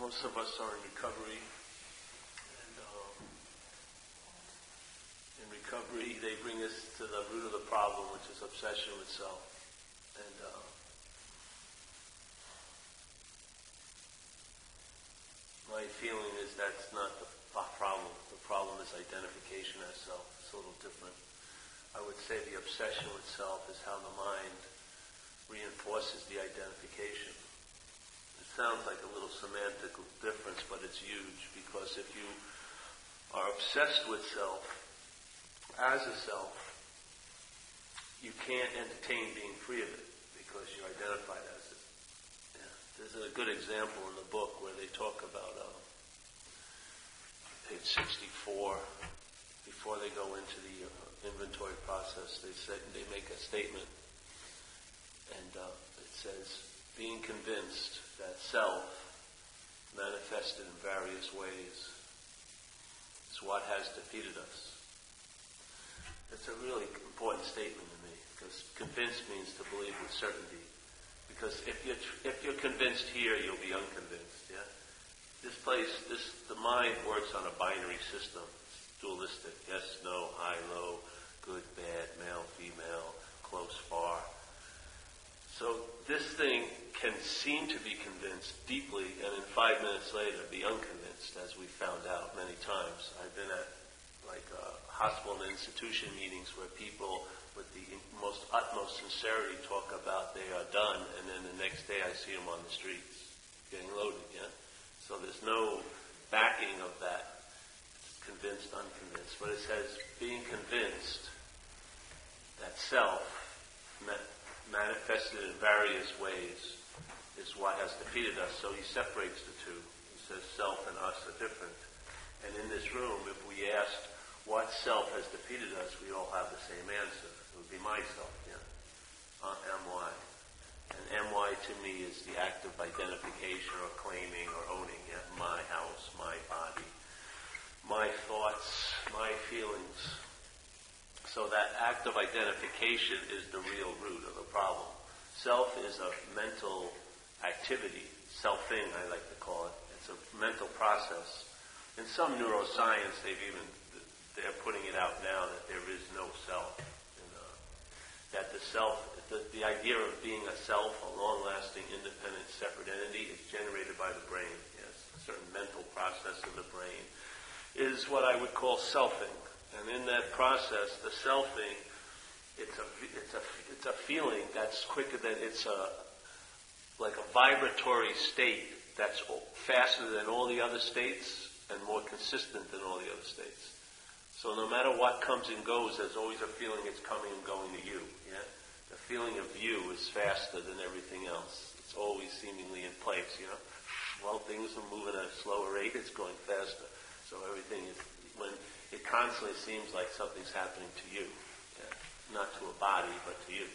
Most of us are in recovery, and in recovery they bring us to the root of the problem, which is obsession with self. And my feeling is that's not the problem. The problem is identification as self. It's a little different. I would say the obsession with self is how the mind reinforces the identification. Sounds like a little semantic difference, but it's huge, because if you are obsessed with self, as a self, you can't entertain being free of it, because you're identified as it. Yeah. There's a good example in the book where they talk about, page 64, before they go into the inventory process, they make a statement, and it says, being convinced that self, manifested in various ways, is what has defeated us. That's a really important statement to me, because convinced means to believe with certainty. Because if you're convinced here, you'll be unconvinced. Yeah, the mind works on a binary system, it's dualistic: yes, no, high, low, good, bad, male, female, close, far. So this thing can seem to be convinced deeply, and then 5 minutes later be unconvinced, as we found out many times. I've been at hospital and institution meetings where people with the utmost sincerity talk about they are done, and then the next day I see them on the streets getting loaded again. So there's no backing of that. It's convinced, unconvinced. But it says being convinced that self manifested in various ways is what has defeated us. So he separates the two. He says self and us are different. And in this room, if we asked what self has defeated us, we all have the same answer. It would be myself, yeah. My. And my to me is the act of identification or claiming or owning, yeah? My house, my body, my thoughts, my feelings. So that act of identification is the real root of the problem. Self is a mental activity, selfing I like to call it. It's a mental process. In some neuroscience, they're putting it out now that there is no self. And, that the self, the idea of being a self, a long-lasting, independent, separate entity, is generated by the brain. Yes, a certain mental process of the brain is what I would call selfing. And in that process, the selfing, it's a feeling that's quicker than it's a vibratory state that's faster than all the other states and more consistent than all the other states. So no matter what comes and goes, there's always a feeling it's coming and going to you. Yeah, the feeling of you is faster than everything else. It's always seemingly in place. You know, well, things are moving at a slower rate; it's going faster. So everything is when. It constantly seems like something's happening to you, yeah? Not to a body, but to you.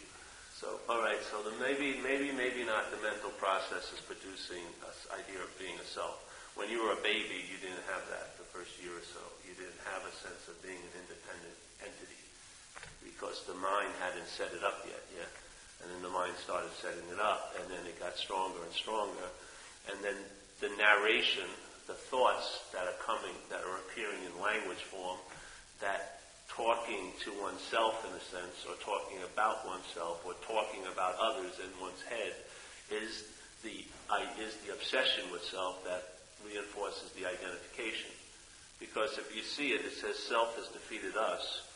So, all right. So the maybe not. The mental process is producing this idea of being a self. When you were a baby, you didn't have that. The first year or so, you didn't have a sense of being an independent entity because the mind hadn't set it up yet. Yeah, and then the mind started setting it up, and then it got stronger and stronger, and then the narration. The thoughts that are coming, that are appearing in language form, that talking to oneself in a sense, or talking about oneself, or talking about others in one's head, is the obsession with self that reinforces the identification. Because if you see it, it says self has defeated us,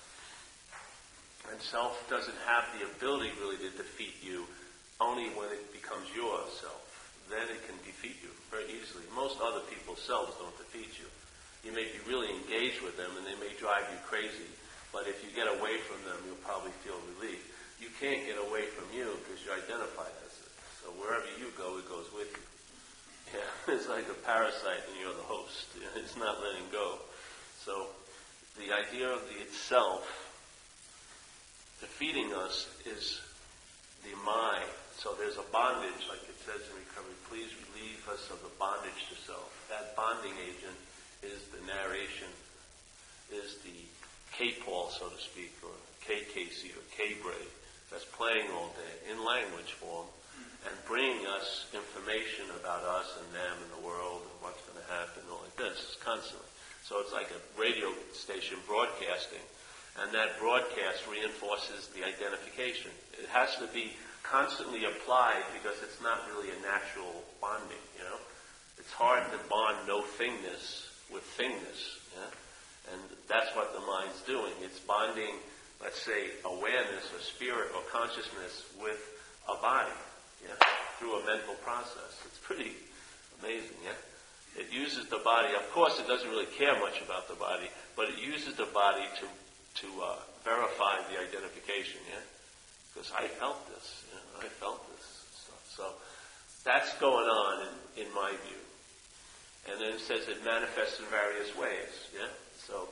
and self doesn't have the ability really to defeat you, only when it becomes your self. Then it can defeat you very easily. Most other people's selves don't defeat you. You may be really engaged with them and they may drive you crazy, but if you get away from them, you'll probably feel relief. You can't get away from you because you're identified as it. So wherever you go, it goes with you. Yeah, it's like a parasite and you're the host. It's not letting go. So the idea of the itself defeating us is the my. So there's a bondage, like it says in recovery, please relieve us of the bondage to self. That bonding agent is the narration, is the K-Paul, so to speak, or K-Casey, or K-Bray, that's playing all day in language form and bringing us information about us and them and the world and happen, all like this, constantly. So it's like a radio station broadcasting, and that broadcast reinforces the identification. It has to be constantly applied because it's not really a natural bonding, you know? It's hard to bond no-thingness with thingness, yeah? And that's what the mind's doing. It's bonding, let's say, awareness or spirit or consciousness with a body, yeah? Through a mental process. It's pretty amazing, yeah? It uses the body. Of course, it doesn't really care much about the body, but it uses the body to verify the identification, yeah? Because I felt this, you know? I felt this stuff. So that's going on in my view. And then it says it manifests in various ways, yeah? So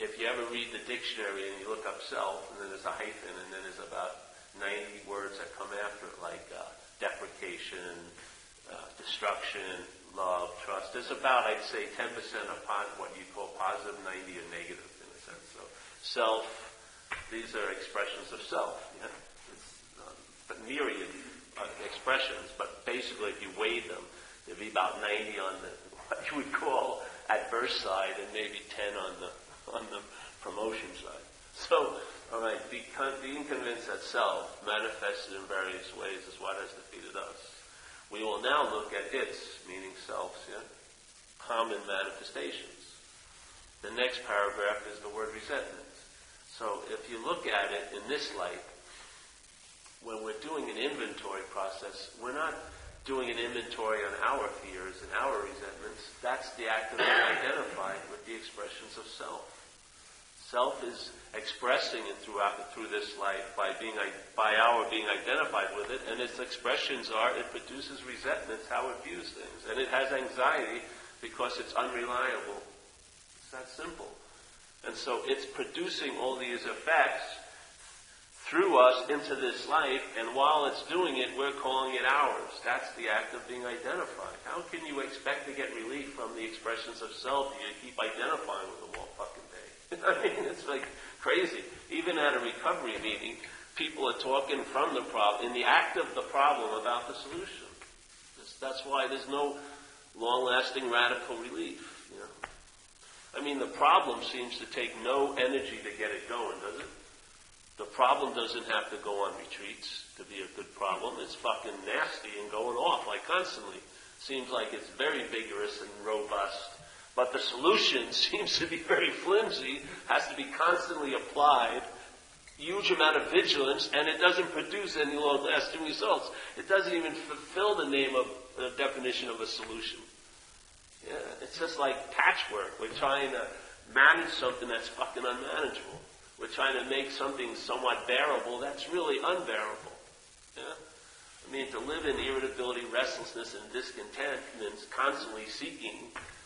if you ever read the dictionary and you look up self, and then there's a hyphen, and then there's about 90 words that come after it, like deprecation, destruction, love, trust. There's about, I'd say, 10% of what you call positive, 90, and negative, in a sense. So self, these are expressions of self, yeah? But myriad expressions, but basically if you weigh them, there'd be about 90 on the what you would call adverse side, and maybe 10 on the promotion side. So, all right, being convinced that self manifested in various ways is what has defeated us. We will now look at its, meaning self's, yeah, common manifestations. The next paragraph is the word resentment. So if you look at it in this light, when we're doing an inventory process, we're not doing an inventory on our fears and our resentments. That's the act of being identified with the expressions of self. Self is expressing it through this life by our being identified with it, and its expressions are it produces resentments, how it views things, and it has anxiety because it's unreliable. It's that simple. And so it's producing all these effects through us into this life, and while it's doing it, we're calling it ours. That's the act of being identified. How can you expect to get relief from the expressions of self if you keep identifying with them all fucking day? I mean, it's like crazy. Even at a recovery meeting, people are talking from the problem, in the act of the problem, about the solution. That's why there's no long-lasting radical relief, you know? I mean, the problem seems to take no energy to get it going, does it? The problem doesn't have to go on retreats to be a good problem. It's fucking nasty and going off like constantly. Seems like it's very vigorous and robust. But the solution seems to be very flimsy, has to be constantly applied, huge amount of vigilance, and it doesn't produce any long-lasting results. It doesn't even fulfill the name of the definition of a solution. Yeah, it's just like patchwork. We're trying to manage something that's fucking unmanageable. We're trying to make something somewhat bearable that's really unbearable. Yeah? I mean, to live in irritability, restlessness, and discontentment, constantly seeking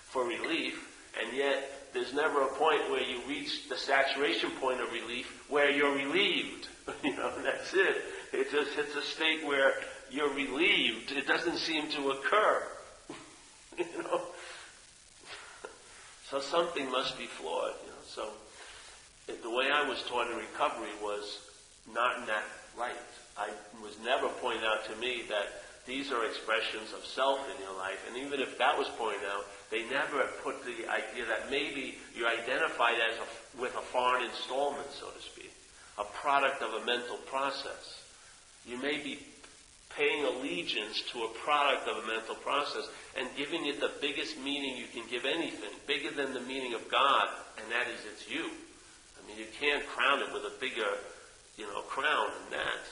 for relief, and yet there's never a point where you reach the saturation point of relief where you're relieved. You know, that's it. It just hits a state where you're relieved. It doesn't seem to occur. You know? So something must be flawed. You know? So the way I was taught in recovery was not in that light. I was never pointed out to me that these are expressions of self in your life, and even if that was pointed out, they never put the idea that maybe you're identified as with a foreign installment, so to speak, a product of a mental process. You may be paying allegiance to a product of a mental process and giving it the biggest meaning you can give anything, bigger than the meaning of God, and that is it's you. I mean, you can't crown it with a bigger, you know, crown than that.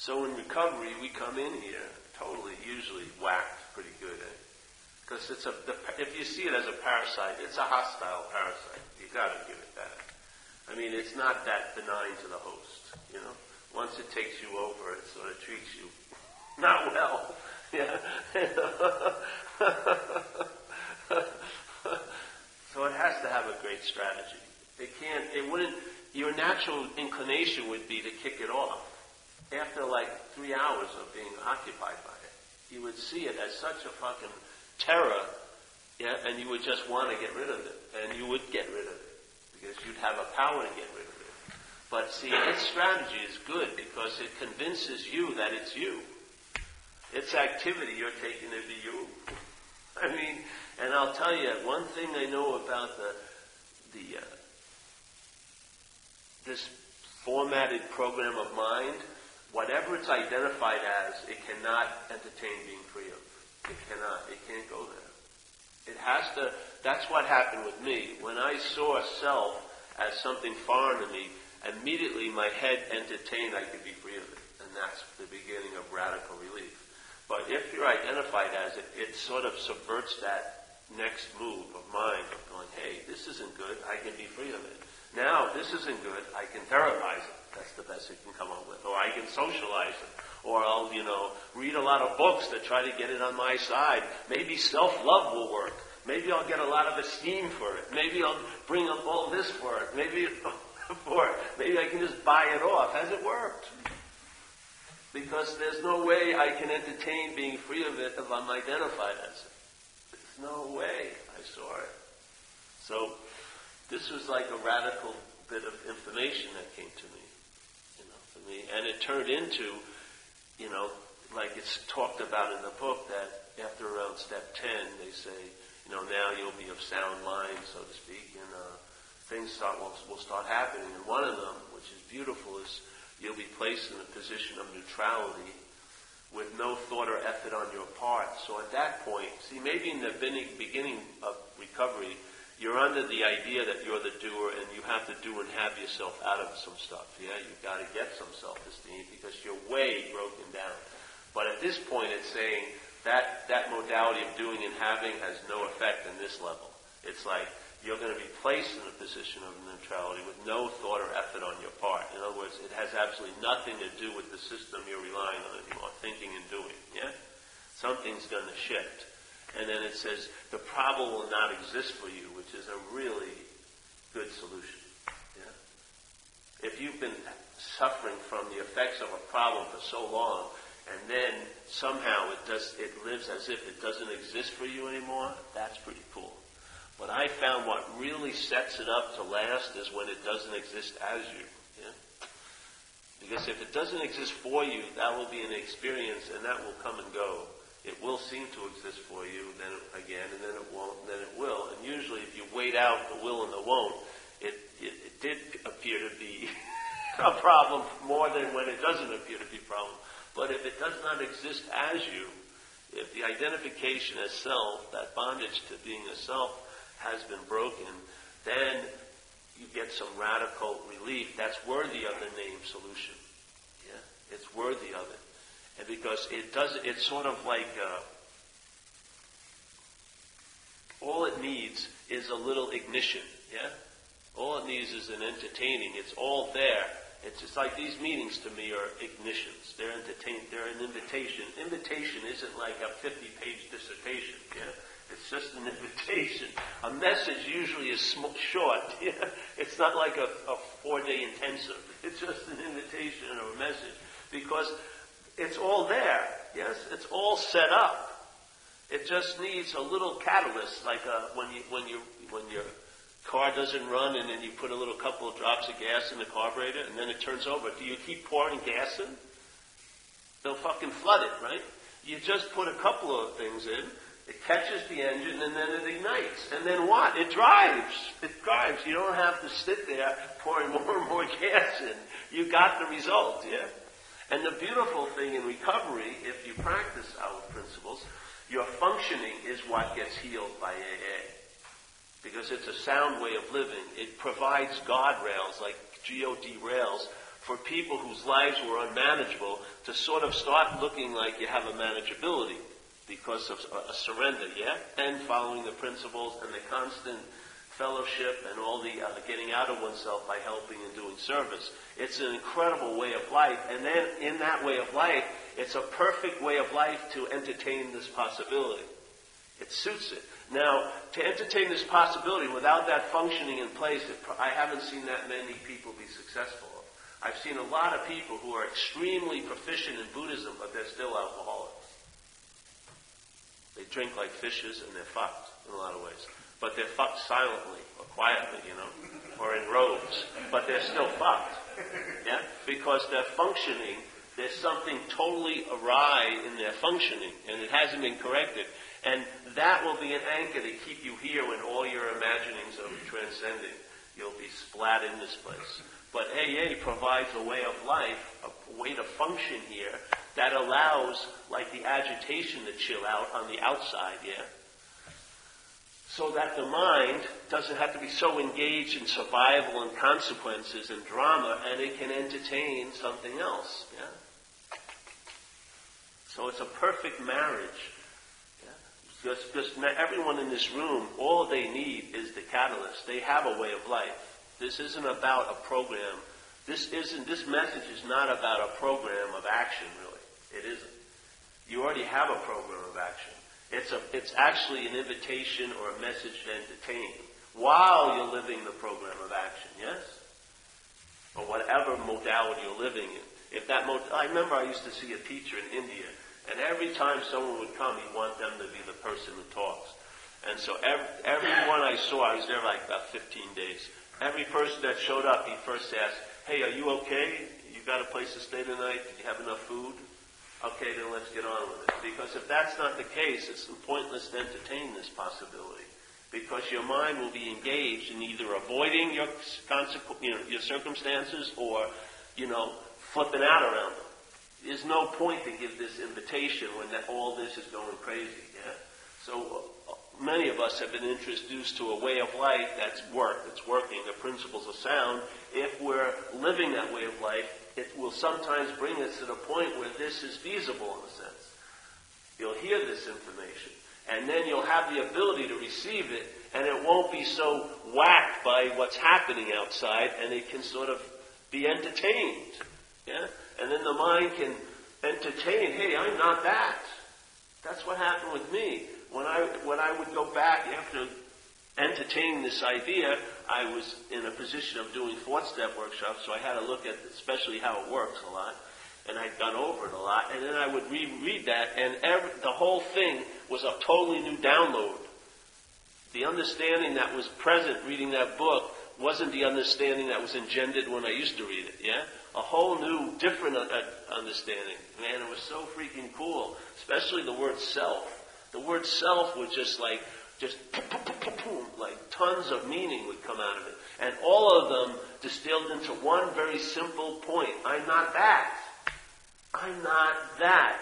So in recovery, we come in here totally, usually whacked pretty good at it. Because if you see it as a parasite, it's a hostile parasite. You've got to give it that. I mean, it's not that benign to the host, you know. Once it takes you over, it sort of treats you not well. Yeah. So it has to have a great strategy. Your natural inclination would be to kick it off after like 3 hours of being occupied by it. You would see it as such a fucking terror, yeah, and you would just want to get rid of it. And you would get rid of it because you'd have a power to get rid of it. But see, its strategy is good because it convinces you that it's you. It's activity you're taking to be you. I mean, and I'll tell you, one thing I know about the this formatted program of mind, whatever it's identified as, it cannot entertain being free of. It cannot. It can't go there. It has to. That's what happened with me. When I saw self as something foreign to me, immediately my head entertained I could be free of it. And that's the beginning of radical relief. But if you're identified as it, it sort of subverts that next move of mind of going, hey, this isn't good, I can be free of it. Now, this isn't good, I can therapize it. That's the best it can come up with. Or I can socialize it. Or I'll, read a lot of books that try to get it on my side. Maybe self-love will work. Maybe I'll get a lot of esteem for it. Maybe I'll bring up all this for it. Maybe I can just buy it off. Has it worked? Because there's no way I can entertain being free of it if I'm identified as it. There's no way I saw it. So this was like a radical bit of information that came to me, for me. And it turned into, like it's talked about in the book, that after around step 10, they say, now you'll be of sound mind, so to speak, and things will start happening. And one of them, which is beautiful, is you'll be placed in a position of neutrality with no thought or effort on your part. So at that point, see, maybe in the beginning of recovery, you're under the idea that you're the doer and you have to do and have yourself out of some stuff. Yeah, you've got to get some self-esteem because you're way broken down. But at this point, it's saying that modality of doing and having has no effect on this level. It's like you're going to be placed in a position of neutrality with no thought or effort on your part. In other words, it has absolutely nothing to do with the system you're relying on anymore, thinking and doing, yeah? Something's going to shift. And then it says, the problem will not exist for you, which is a really good solution, yeah? If you've been suffering from the effects of a problem for so long, and then somehow it lives as if it doesn't exist for you anymore, that's pretty cool. But I found what really sets it up to last is when it doesn't exist as you. Yeah? Because if it doesn't exist for you, that will be an experience and that will come and go. It will seem to exist for you, then again, and then it won't, and then it will. And usually if you wait out the will and the won't, it did appear to be a problem more than when it doesn't appear to be a problem. But if it does not exist as you, if the identification as self, that bondage to being a self, has been broken, then you get some radical relief that's worthy of the name solution. Yeah, it's worthy of it, and because it does, it's sort of like all it needs is a little ignition. Yeah, all it needs is an entertaining. It's all there. It's just like these meetings to me are ignitions. They're entertain. They're an invitation. Invitation isn't like a 50-page dissertation. Yeah. It's just an invitation. A message usually is short. Yeah? It's not like a 4-day intensive. It's just an invitation or a message because it's all there. Yes, it's all set up. It just needs a little catalyst, like when your car doesn't run, and then you put a little couple of drops of gas in the carburetor, and then it turns over. Do you keep pouring gas in? They'll fucking flood it, right? You just put a couple of things in. It catches the engine and then it ignites. And then what? It drives. It drives. You don't have to sit there pouring more and more gas in. You got the result, yeah? And the beautiful thing in recovery, if you practice our principles, your functioning is what gets healed by AA. Because it's a sound way of living. It provides guardrails, like G-O-D rails, for people whose lives were unmanageable to sort of start looking like you have a manageability. Because of a surrender, yeah? And following the principles and the constant fellowship and all the getting out of oneself by helping and doing service. It's an incredible way of life. And then in that way of life, it's a perfect way of life to entertain this possibility. It suits it. Now, to entertain this possibility without that functioning in place, I haven't seen that many people be successful. I've seen a lot of people who are extremely proficient in Buddhism, but they're still alcoholics. They drink like fishes and they're fucked in a lot of ways. But they're fucked silently or quietly, or in robes. But they're still fucked. Yeah? Because their functioning There's something totally awry in their functioning, and it hasn't been corrected. And that will be an anchor to keep you here when all your imaginings are transcending. You'll be splat in this place. But AA provides a way of life, a way to function here that allows, like, the agitation to chill out on the outside, yeah? So that the mind doesn't have to be so engaged in survival and consequences and drama, and it can entertain something else, yeah? So it's a perfect marriage. Yeah? Because everyone in this room, all they need is the catalyst. They have a way of life. This isn't about a program. This message is not about a program of action, really. It isn't. You already have a program of action. It's actually an invitation or a message to entertain while you're living the program of action, yes? Or whatever modality you're living in. I remember I used to see a teacher in India, and every time someone would come, he'd want them to be the person who talks. And so everyone I saw, I was there like about 15 days, every person that showed up, he first asked, hey, are you okay? You got a place to stay tonight? Did you have enough food? Okay, then let's get on with it. Because if that's not the case, it's pointless to entertain this possibility. Because your mind will be engaged in either avoiding your circumstances or, flipping out around them. There's no point to give this invitation when all this is going crazy. Yeah? So many of us have been introduced to a way of life that's working, the principles of sound. If we're living that way of life, it will sometimes bring us to the point where this is feasible in a sense. You'll hear this information, and then you'll have the ability to receive it, and it won't be so whacked by what's happening outside, and it can sort of be entertained. Yeah? And then the mind can entertain, hey, I'm not that. That's what happened with me. When I would go back after entertaining this idea, I was in a position of doing fourth-step workshops, so I had to look at especially how it works a lot, and I'd gone over it a lot, and then I would reread that, and the whole thing was a totally new download. The understanding that was present reading that book wasn't the understanding that was engendered when I used to read it, yeah? A whole new, different understanding. Man, it was so freaking cool, especially the word self. The word self was just boom, like tons of meaning would come out of it. And all of them distilled into one very simple point. I'm not that. I'm not that.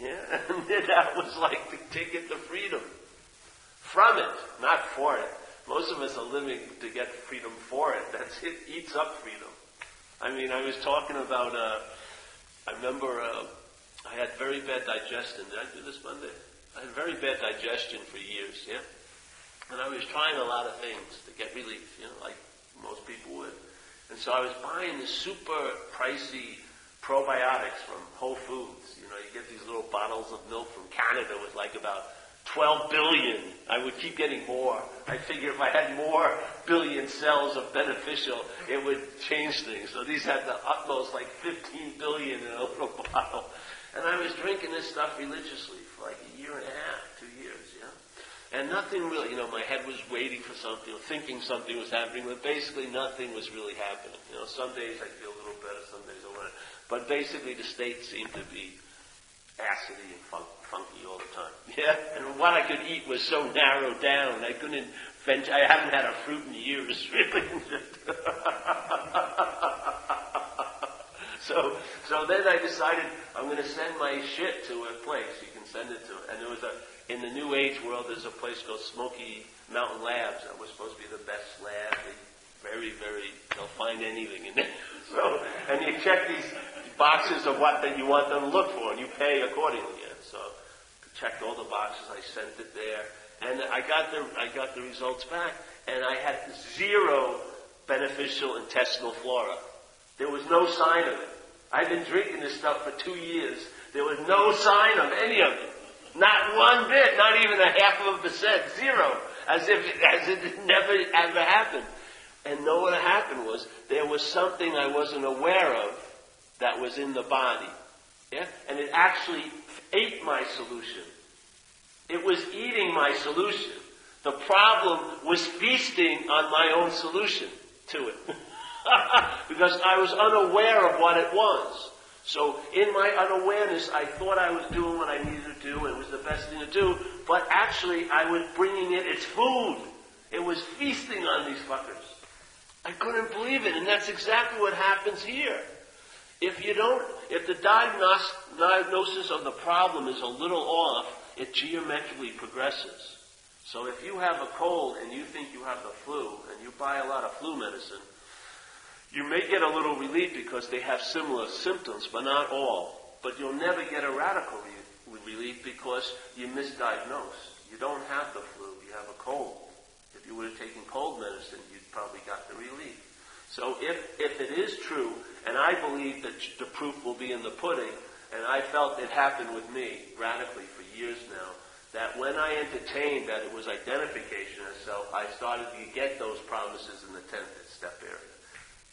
Yeah? And that was like the ticket to freedom. From it, not for it. Most of us are living to get freedom for it. It eats up freedom. I mean, I was talking about, I remember I had very bad digestion. Did I do this Monday? I had very bad digestion for years, yeah? And I was trying a lot of things to get relief, like most people would. And so I was buying this super pricey probiotics from Whole Foods. You get these little bottles of milk from Canada with like about 12 billion. I would keep getting more. I figured if I had more billion cells of beneficial, it would change things. So these had the utmost like 15 billion in a little bottle. And I was drinking this stuff religiously for like a year and a half, 2 years, And nothing really, my head was waiting for something, thinking something was happening, but basically nothing was really happening. Some days I feel a little better, some days I wouldn't. But basically the state seemed to be acidy and funky all the time, yeah? And what I could eat was so narrowed down, I haven't had a fruit in years, really. So then I decided I'm going to send my shit to a place. You can send it to it. And there was in the New Age world, there's a place called Smoky Mountain Labs that was supposed to be the best lab. Very, very, they'll find anything in there. And you check these boxes of what that you want them to look for, and you pay accordingly. So I checked all the boxes. I sent it there, and I got the results back, and I had zero beneficial intestinal flora. There was no sign of it. I've been drinking this stuff for 2 years. There was no sign of any of it. Not one bit, not even 0.5%, zero. As if it never ever happened. And no, what happened was there was something I wasn't aware of that was in the body. Yeah? And it actually ate my solution. It was eating my solution. The problem was feasting on my own solution to it. Because I was unaware of what it was. So in my unawareness, I thought I was doing what I needed to do. It was the best thing to do. But actually, I was bringing it its food. It was feasting on these fuckers. I couldn't believe it. And that's exactly what happens here. If you don't, if the diagnosis of the problem is a little off, it geometrically progresses. So if you have a cold and you think you have the flu and you buy a lot of flu medicine, you may get a little relief because they have similar symptoms, but not all. But you'll never get a radical relief because you misdiagnose. You don't have the flu, you have a cold. If you would have taken cold medicine, you'd probably got the relief. So if it is true, and I believe that the proof will be in the pudding, and I felt it happened with me radically for years now, that when I entertained that it was identification of self, I started to get those promises in the 10th step area.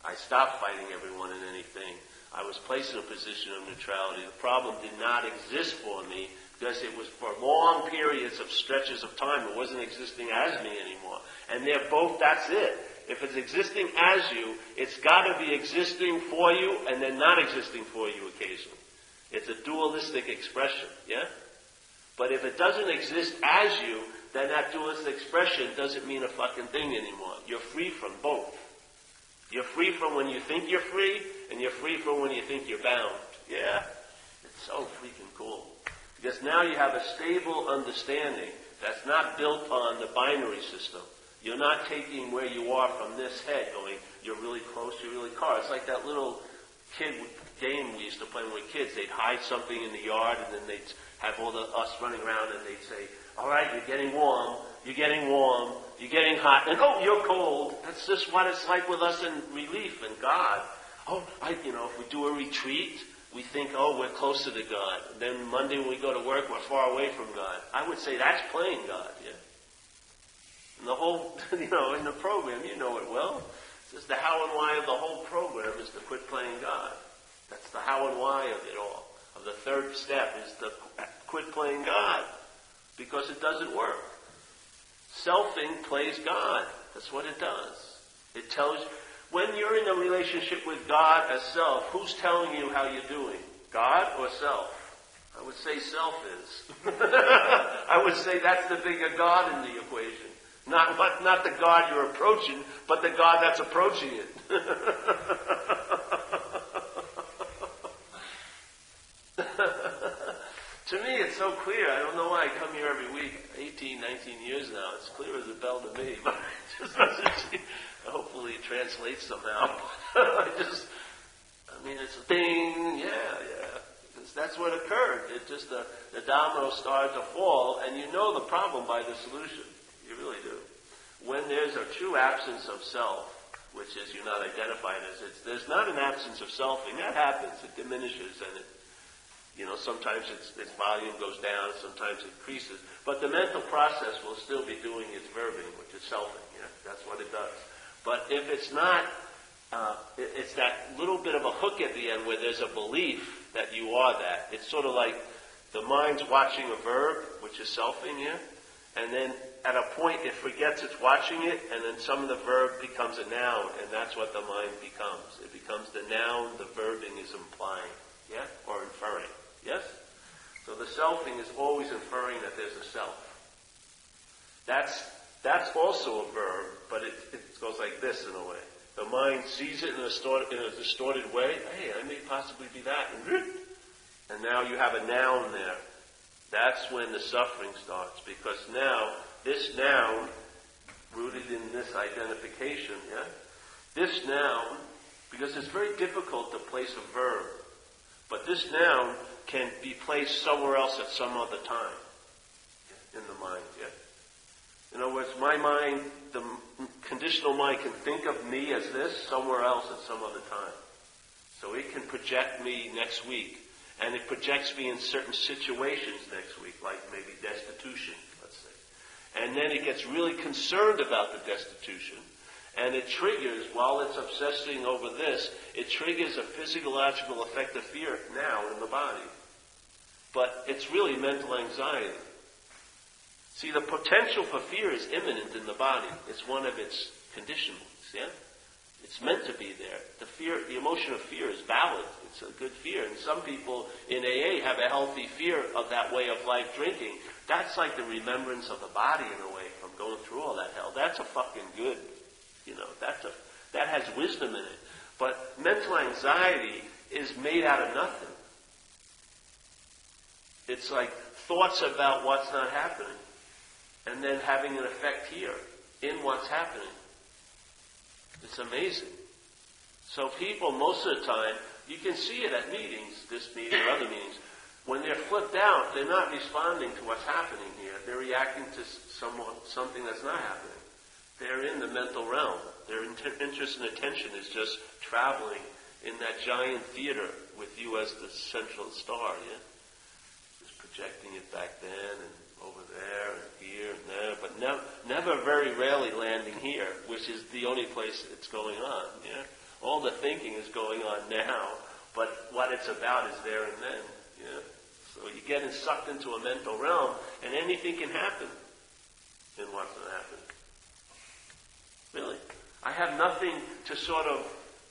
I stopped fighting everyone and anything. I was placed in a position of neutrality. The problem did not exist for me because it was for long periods of stretches of time. It wasn't existing as me anymore. And they're both, that's it. If it's existing as you, it's got to be existing for you and then not existing for you occasionally. It's a dualistic expression, yeah? But if it doesn't exist as you, then that dualistic expression doesn't mean a fucking thing anymore. You're free from both. You're free from when you think you're free, and you're free from when you think you're bound. Yeah? It's so freaking cool. Because now you have a stable understanding that's not built on the binary system. You're not taking where you are from this head going, you're really close, you're really far. It's like that little kid game we used to play when we were kids. They'd hide something in the yard, and then they'd have all the us running around, and they'd say, all right, you're getting warm, you're getting warm, you're getting hot, and oh, you're cold. That's just what it's like with us in relief and God. Oh, if we do a retreat, we think, oh, we're closer to God. Then Monday when we go to work, we're far away from God. I would say that's playing God, yeah. And the whole, in the program, you know it well. It's just the how and why of the whole program is to quit playing God. That's the how and why of it all. Of the third step is to quit playing God. Because it doesn't work. Selfing plays God. That's what it does. It tells you, when you're in a relationship with God as self, who's telling you how you're doing? God or self? I would say self is. I would say that's the bigger God in the equation. Not the God you're approaching, but the God that's approaching it. To me, it's so clear. I don't know why I come here every week. 18, 19 years now. It's clear as a bell to me. But hopefully it translates somehow. It's a thing. Yeah. That's what occurred. It's just the domino started to fall, and you know the problem by the solution. You really do. When there's a true absence of self, which is you're not identified as it, there's not an absence of selfing. That happens. It diminishes, and sometimes its volume goes down, sometimes it increases. But the mental process will still be doing its verbing, which is selfing. Yeah? That's what it does. But if it's not, it's that little bit of a hook at the end where there's a belief that you are that. It's sort of like the mind's watching a verb, which is selfing, yeah? And then at a point it forgets it's watching it, and then some of the verb becomes a noun, and that's what the mind becomes. It becomes the noun the verbing is implying, yeah? Or inferring. Yes? So the selfing is always inferring that there's a self. That's also a verb, but it goes like this in a way. The mind sees it in a distorted way. Hey, I may possibly be that. And now you have a noun there. That's when the suffering starts, because now this noun, rooted in this identification, yeah? This noun, because it's very difficult to place a verb, but this noun can be placed somewhere else at some other time in the mind. Yeah. In other words, my mind, the conditional mind can think of me as this somewhere else at some other time. So it can project me next week. And it projects me in certain situations next week, like maybe destitution, let's say. And then it gets really concerned about the destitution. And it triggers, while it's obsessing over this, it triggers a physiological effect of fear now in the body. But it's really mental anxiety. See, the potential for fear is imminent in the body. It's one of its conditionals, yeah? It's meant to be there. The fear, the emotion of fear is valid. It's a good fear. And some people in AA have a healthy fear of that way of life drinking. That's like the remembrance of the body in a way from going through all that hell. That's a fucking good, you know, that has wisdom in it. But mental anxiety is made out of nothing. It's like thoughts about what's not happening and then having an effect here in what's happening. It's amazing. So people, most of the time, you can see it at meetings, this meeting or other meetings, when they're flipped out, they're not responding to what's happening here. They're reacting to something that's not happening. They're in the mental realm. Their interest and attention is just traveling in that giant theater with you as the central star, yeah? Just projecting it back then and over there and here and there, but never very rarely landing here, which is the only place it's going on, yeah? All the thinking is going on now, but what it's about is there and then, yeah? So you're getting sucked into a mental realm, and anything can happen in what's going to happen. Really. I have nothing to sort of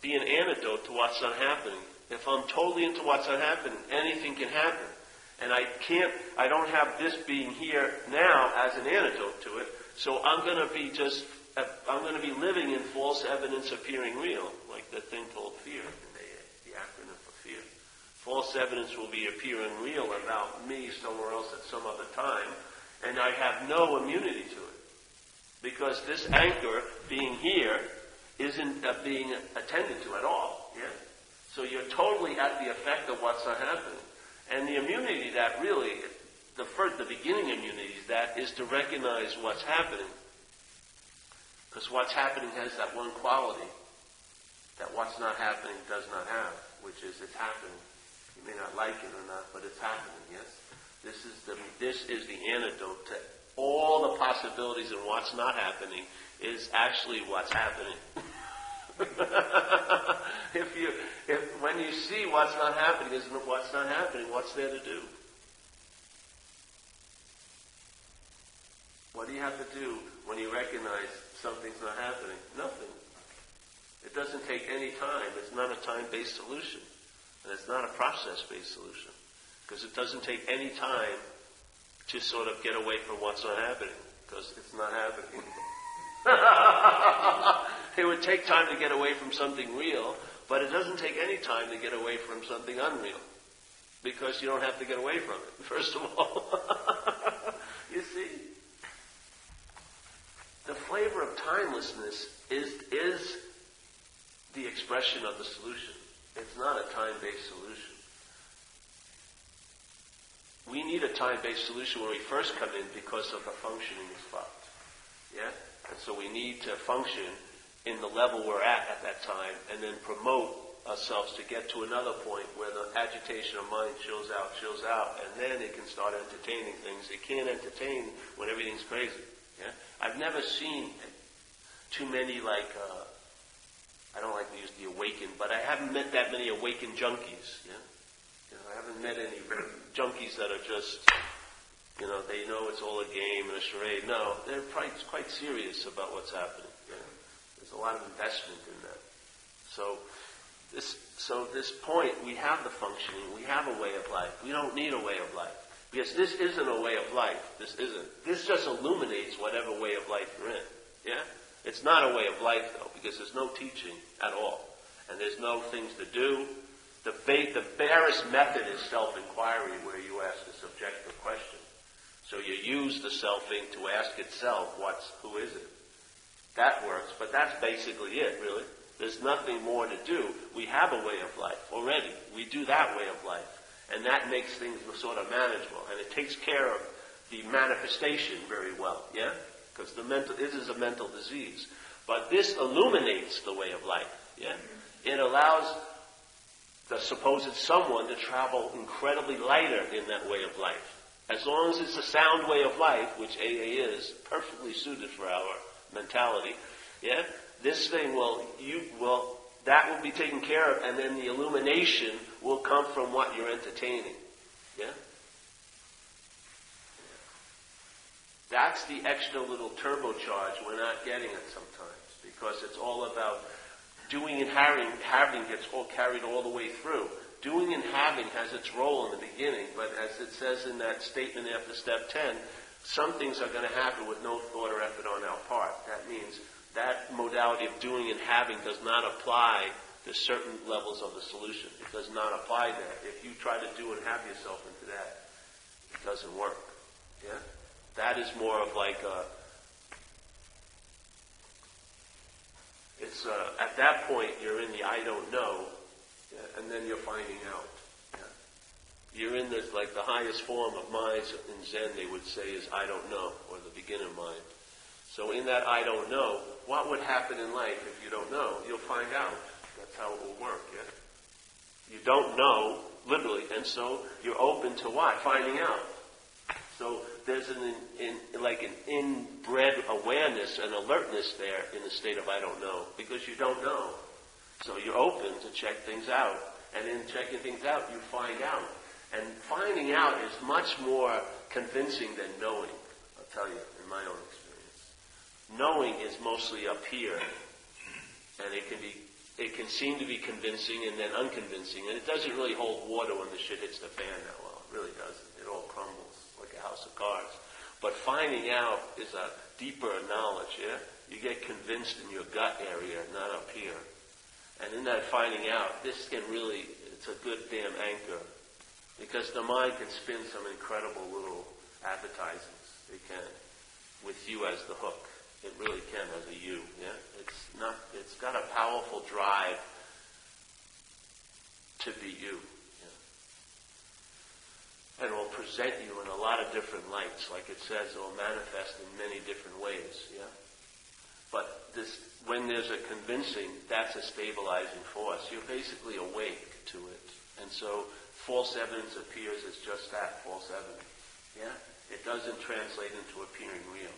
be an antidote to what's not happening. If I'm totally into what's not happening, anything can happen. And I don't have this being here now as an antidote to it, so I'm going to be living in false evidence appearing real, like the thing called fear, the acronym for fear. False evidence will be appearing real about me somewhere else at some other time, and I have no immunity to it. Because this anchor, being here, isn't being attended to at all. Yeah? So you're totally at the effect of what's not happening. And the immunity that really, the beginning immunity that is to recognize what's happening. Because what's happening has that one quality that what's not happening does not have, which is it's happening. You may not like it or not, but it's happening, yes? This is the antidote to all the possibilities, and what's not happening is actually what's happening. When you see what's not happening is what's not happening, what's there to do? What do you have to do when you recognize something's not happening? Nothing. It doesn't take any time. It's not a time-based solution. And it's not a process-based solution. Because it doesn't take any time to sort of get away from what's not happening, because it's not happening. It would take time to get away from something real, but it doesn't take any time to get away from something unreal, because you don't have to get away from it, first of all. You see? The flavor of timelessness is the expression of the solution. It's not a time-based solution. We need a time-based solution when we first come in because of the functioning is fucked. Yeah? And so we need to function in the level we're at that time and then promote ourselves to get to another point where the agitation of mind chills out, and then it can start entertaining things. It can't entertain when everything's crazy. Yeah? I've never seen too many I don't like to use the awakened, but I haven't met that many awakened junkies. Yeah? I haven't met any junkies that are just, they know it's all a game and a charade. No, they're probably quite serious about what's happening. Yeah. There's a lot of investment in that. So this point, we have the functioning, we have a way of life. We don't need a way of life. Because this isn't a way of life. This isn't. This just illuminates whatever way of life you're in. Yeah? It's not a way of life, though, because there's no teaching at all. And there's no things to do. The barest method is self-inquiry, where you ask a subjective question. So you use the selfing to ask itself, who is it? That works, but that's basically it, really. There's nothing more to do. We have a way of life already. We do that way of life. And that makes things sort of manageable. And it takes care of the manifestation very well, yeah? Because this is a mental disease. But this illuminates the way of life, yeah? It allows the supposed someone to travel incredibly lighter in that way of life. As long as it's a sound way of life, which AA is, perfectly suited for our mentality, yeah, this thing that will be taken care of, and then the illumination will come from what you're entertaining. Yeah? That's the extra little turbocharge we're not getting at sometimes, because it's all about Doing and having gets all carried all the way through. Doing and having has its role in the beginning, but as it says in that statement after step 10, some things are going to happen with no thought or effort on our part. That means that modality of doing and having does not apply to certain levels of the solution. It does not apply there. If you try to do and have yourself into that, it doesn't work. Yeah? That is more of like a... It's at that point you're in the I don't know, and then you're finding out. Yeah. You're in this, like the highest form of mind in Zen, they would say, is I don't know, or the beginner mind. So in that I don't know, what would happen in life if you don't know? You'll find out. That's how it will work. Yeah. You don't know, literally, and so you're open to what? Finding out. So there's an inbred awareness and alertness there in the state of I don't know, because you don't know. So you're open to check things out. And in checking things out, you find out. And finding out is much more convincing than knowing, I'll tell you, in my own experience. Knowing is mostly up here. And it can seem to be convincing and then unconvincing. And it doesn't really hold water when the shit hits the fan that well. It really doesn't. It all crumbles. House of cards. But finding out is a deeper knowledge, yeah? You get convinced in your gut area, not up here. And in that finding out, this can really, it's a good damn anchor. Because the mind can spin some incredible little advertisements. It can. With you as the hook. It really can as a you, yeah? It's got a powerful drive to be you. And will present you in a lot of different lights, like it says, it will manifest in many different ways. Yeah, but this, when there's a convincing, that's a stabilizing force. You're basically awake to it, and so false evidence appears as just that, false evidence. Yeah, it doesn't translate into appearing real.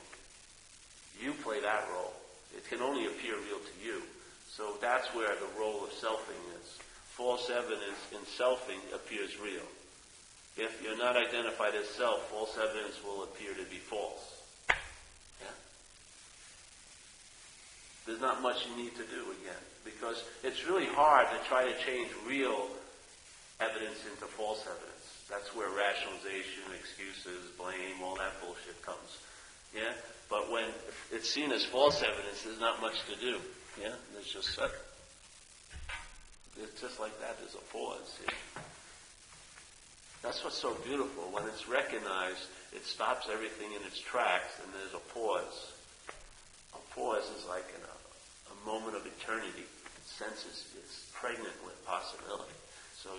You play that role. It can only appear real to you. So that's where the role of selfing is. False evidence in selfing appears real. If you're not identified as self, false evidence will appear to be false. Yeah? There's not much you need to do again, because it's really hard to try to change real evidence into false evidence. That's where rationalization, excuses, blame, all that bullshit comes. Yeah? But when it's seen as false evidence, there's not much to do. Yeah? It's just like that, there's a pause. Yeah? That's what's so beautiful. When it's recognized, it stops everything in its tracks, and there's a pause. A pause is like a moment of eternity. It senses it's pregnant with possibility. So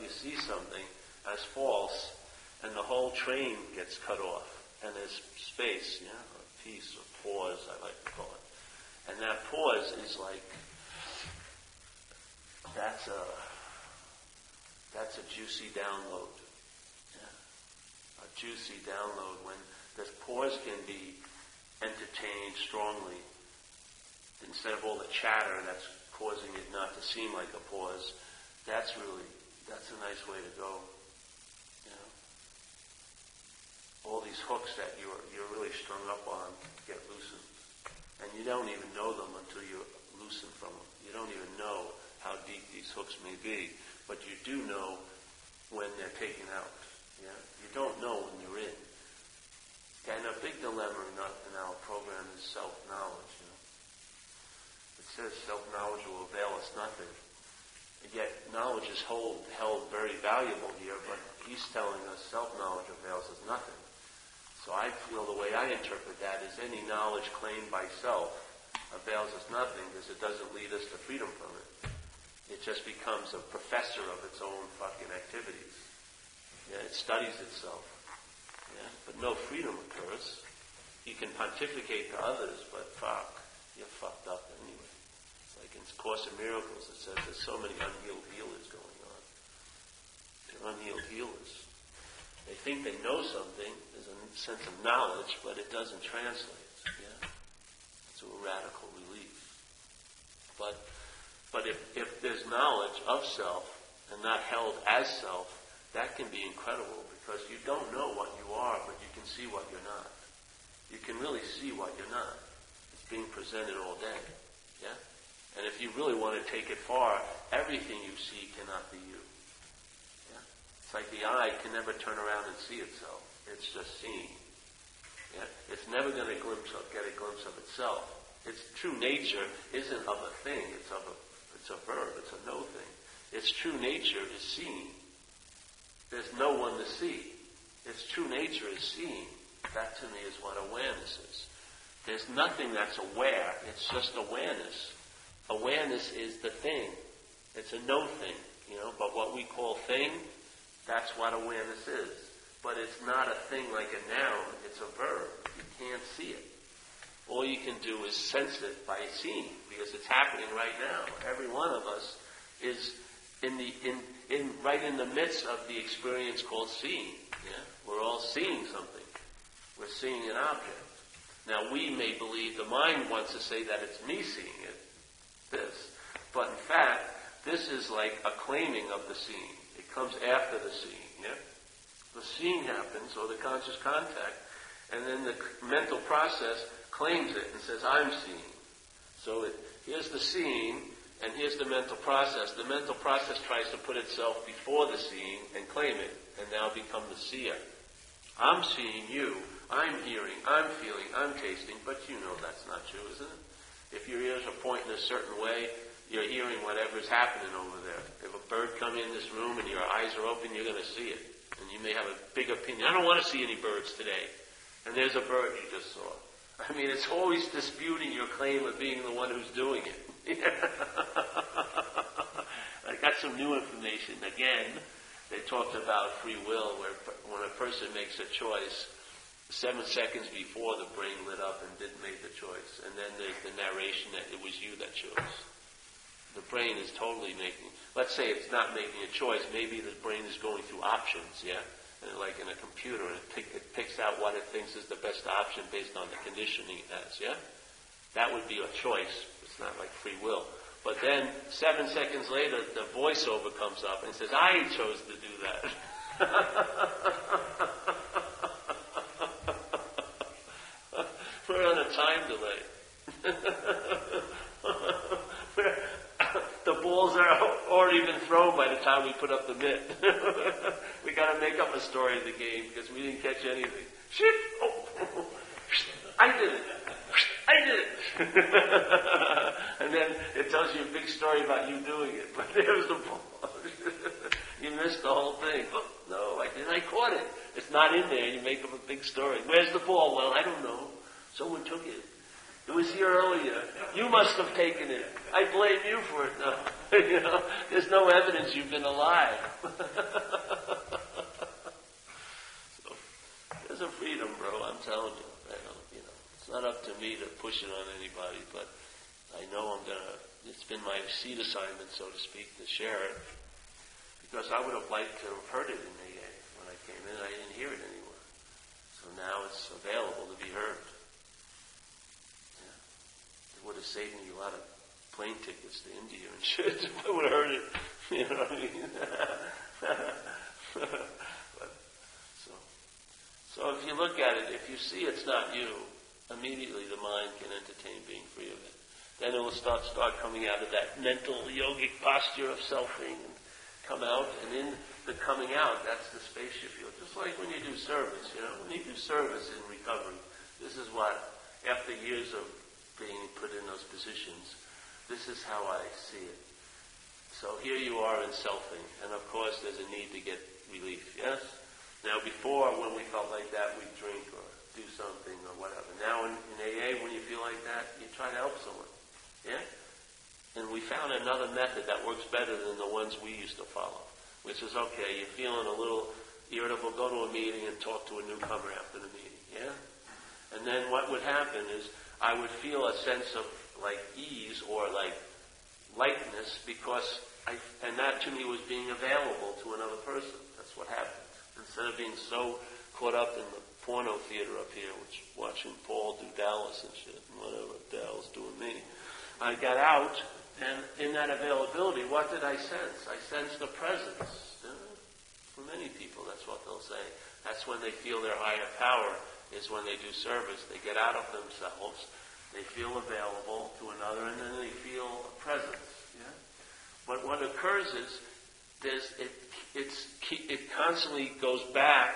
you see something as false, and the whole train gets cut off, and there's space, yeah, or peace, or pause, I like to call it. And that pause is like that's a juicy download. Yeah. A juicy download when the pause can be entertained strongly instead of all the chatter that's causing it not to seem like a pause. That's a nice way to go. You know? All these hooks that you're really strung up on get loosened. And you don't even know them until you're loosened from them. You don't even know how deep these hooks may be. But you do know when they're taken out. Yeah? You don't know when you're in. And a big dilemma in our program is self-knowledge. You know? It says self-knowledge will avail us nothing. And yet knowledge is held very valuable here, but he's telling us self-knowledge avails us nothing. So I feel the way I interpret that is any knowledge claimed by self avails us nothing because it doesn't lead us to freedom from it. It just becomes a professor of its own fucking activities. Yeah, it studies itself. Yeah, but no freedom occurs. You can pontificate to others, but fuck, you're fucked up anyway. It's like in Course in Miracles, it says there's so many unhealed healers going on. They're unhealed healers. They think they know something. There's a sense of knowledge, but it doesn't translate. Yeah, it's a radical relief. But if there's knowledge of self and not held as self, that can be incredible because you don't know what you are, but you can see what you're not. You can really see what you're not. It's being presented all day. Yeah? And if you really want to take it far, everything you see cannot be you. Yeah? It's like the eye can never turn around and see itself. It's just seeing. Yeah? It's never going to get a glimpse of itself. Its true nature isn't of a thing. It's a verb. It's a no thing. Its true nature is seeing. There's no one to see. Its true nature is seeing. That to me is what awareness is. There's nothing that's aware. It's just awareness. Awareness is the thing. It's a no thing, but what we call thing, that's what awareness is. But it's not a thing like a noun. It's a verb. You can't see it. All you can do is sense it by seeing, because it's happening right now. Every one of us is right in the midst of the experience called seeing. Yeah? We're all seeing something. We're seeing an object. Now we may believe the mind wants to say that it's me seeing it, this. But in fact, this is like a claiming of the seeing. It comes after the seeing. Yeah? The seeing happens, or the conscious contact, and then the mental process claims it and says, I'm seeing. So here's the seeing, and here's the mental process. The mental process tries to put itself before the seeing and claim it, and now become the seer. I'm seeing you, I'm hearing, I'm feeling, I'm tasting, but you know that's not you, isn't it? If your ears are pointing a certain way, you're hearing whatever's happening over there. If a bird comes in this room and your eyes are open, you're going to see it. And you may have a big opinion. I don't want to see any birds today. And there's a bird you just saw. I mean, it's always disputing your claim of being the one who's doing it. I got some new information. Again, they talked about free will, where when a person makes a choice, 7 seconds before the brain lit up and didn't make the choice. And then there's the narration that it was you that chose. The brain is totally making, let's say it's not making a choice, maybe the brain is going through options, yeah? Like in a computer, and it picks out what it thinks is the best option based on the conditioning it has, yeah? That would be a choice. It's not like free will. But then, 7 seconds later, the voiceover comes up and says, I chose to do that. We're on a time delay. The balls are already been thrown by the time we put up the mitt. We got to make up a story of the game because we didn't catch anything. Shit! Oh. I did it! And then it tells you a big story about you doing it. But there's the ball. You missed the whole thing. Oh, no, I caught it. It's not in there. You make up a big story. Where's the ball? Well, I don't know. Someone took it. It was here earlier. You must have taken it. I blame you for it. No. There's no evidence you've been alive. So, there's a freedom, bro. I'm telling you. It's not up to me to push it on anybody, but I know I'm gonna. It's been my seed assignment, so to speak, to share it, because I would have liked to have heard it in the AA when I came in. I didn't hear it anywhere, so now it's available to be heard. Would have saved me a lot of plane tickets to India and shit if I would have heard it. You know what I mean? But, so if you look at it, if you see it's not you, immediately the mind can entertain being free of it. Then it will start coming out of that mental yogic posture of selfing and come out, and in the coming out, that's the spaceship field. Just like when you do service, when you do service in recovery, this is what, after years of being put in those positions, this is how I see it. So here you are in selfing, and of course there's a need to get relief, yes? Now before, when we felt like that, we'd drink or do something or whatever. Now in AA, when you feel like that, you try to help someone, yeah? And we found another method that works better than the ones we used to follow, which is, okay, you're feeling a little irritable, go to a meeting and talk to a newcomer after the meeting, yeah? And then what would happen is, I would feel a sense of like ease or like lightness, because and that to me was being available to another person. That's what happened. Instead of being so caught up in the porno theater up here, which watching Paul do Dallas and shit and whatever Dallas doing me, I got out, and in that availability, what did I sense? I sensed the presence. For many people, that's what they'll say. That's when they feel their higher power. Is when they do service, they get out of themselves They feel available to another, and then they feel a presence. Yeah? But what occurs is it constantly goes back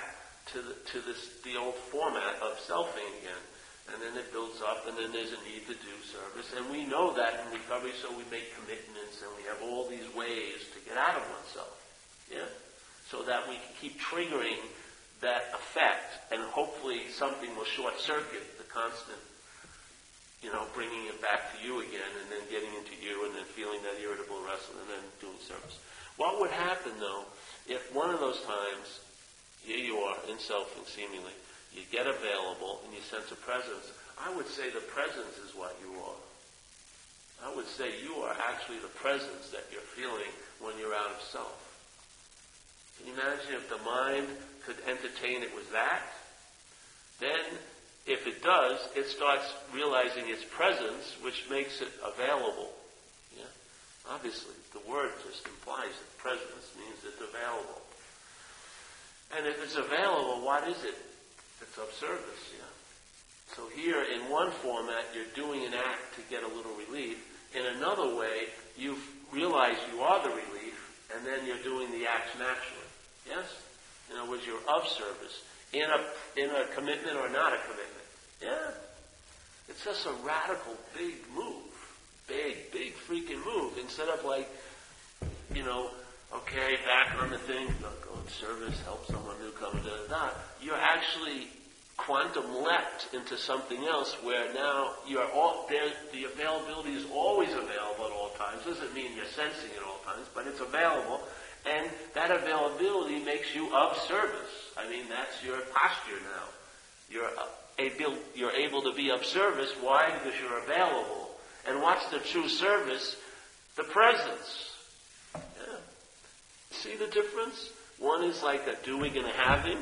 to the old format of selfing again, and then it builds up, and then there's a need to do service, and we know that in recovery, so we make commitments, and we have all these ways to get out of oneself, yeah, so that we can keep triggering that effect, and hopefully something will short circuit the constant, you know, bringing it back to you again, and then getting into you, and then feeling that irritable wrestle, and then doing service. What would happen, though, if one of those times, here you are, in selfing, seemingly, you get available, and you sense a presence? I would say the presence is what you are. I would say you are actually the presence that you're feeling when you're out of self. Can you imagine if the mind could entertain it with that? Then, if it does, it starts realizing its presence, which makes it available. Yeah? Obviously, the word just implies that presence means it's available. And if it's available, what is it? It's of service, yeah. So here, in one format, you're doing an act to get a little relief. In another way, you realize you are the relief, and then you're doing the acts naturally. Yes? In other words, you're of service, in a commitment or not a commitment. Yeah? It's just a radical, big move. Big, big freaking move. Instead of like, you know, okay, back on the thing, go in service, help someone new come, da-da-da. You're actually quantum leapt into something else where now you're all there. The availability is always available at all times. Doesn't mean you're sensing at all times, but it's available. And that availability makes you of service. I mean, that's your posture now. You're able to be of service. Why? Because you're available. And what's the true service? The presence. Yeah. See the difference? One is like a doing and a having,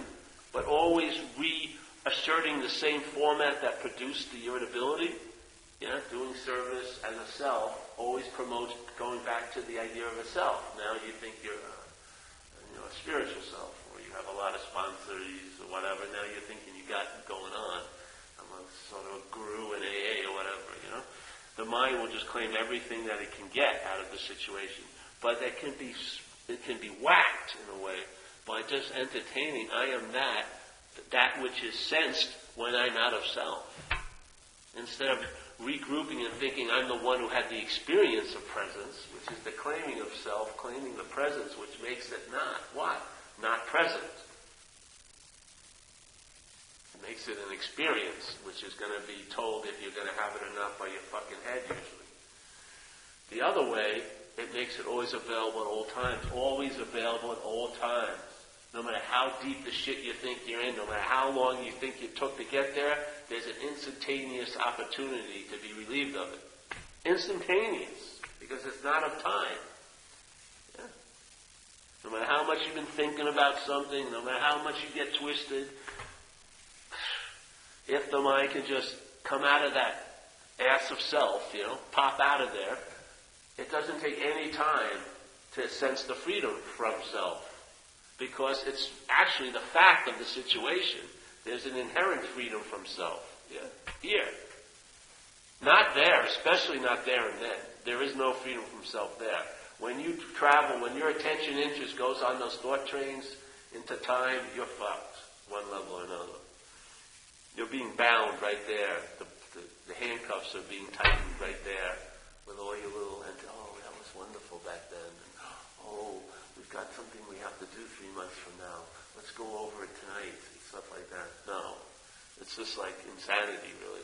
but always reasserting the same format that produced the irritability. Yeah, doing service as a self always promotes going back to the idea of a self. Now you think you're a spiritual self, or you have a lot of sponsors or whatever. Now you're thinking you got going on. I'm a sort of a guru in AA or whatever, you know. The mind will just claim everything that it can get out of the situation. But that can be... It can be whacked, in a way, by just entertaining, I am that which is sensed when I'm out of self. Instead of regrouping and thinking, I'm the one who had the experience of presence, which is the claiming of self, claiming the presence, which makes it not what? Not present. It makes it an experience, which is going to be told if you're going to have it or not by your fucking head, usually. The other way... It makes it always available at all times. Always available at all times. No matter how deep the shit you think you're in, no matter how long you think you took to get there, there's an instantaneous opportunity to be relieved of it. Instantaneous. Because it's not of time. Yeah. No matter how much you've been thinking about something, no matter how much you get twisted, if the mind can just come out of that ass of self, you know, pop out of there, it doesn't take any time to sense the freedom from self, because it's actually the fact of the situation. There's an inherent freedom from self. Yeah? Here. Not there, especially not there and then. There is no freedom from self there. When you travel, when your attention interest goes on those thought trains into time, you're fucked, one level or another. You're being bound right there. The handcuffs are being tightened right there. With all your little, and oh, that was wonderful back then, and oh, we've got something we have to do 3 months from now, let's go over it tonight, and stuff like that. No, it's just like insanity, really.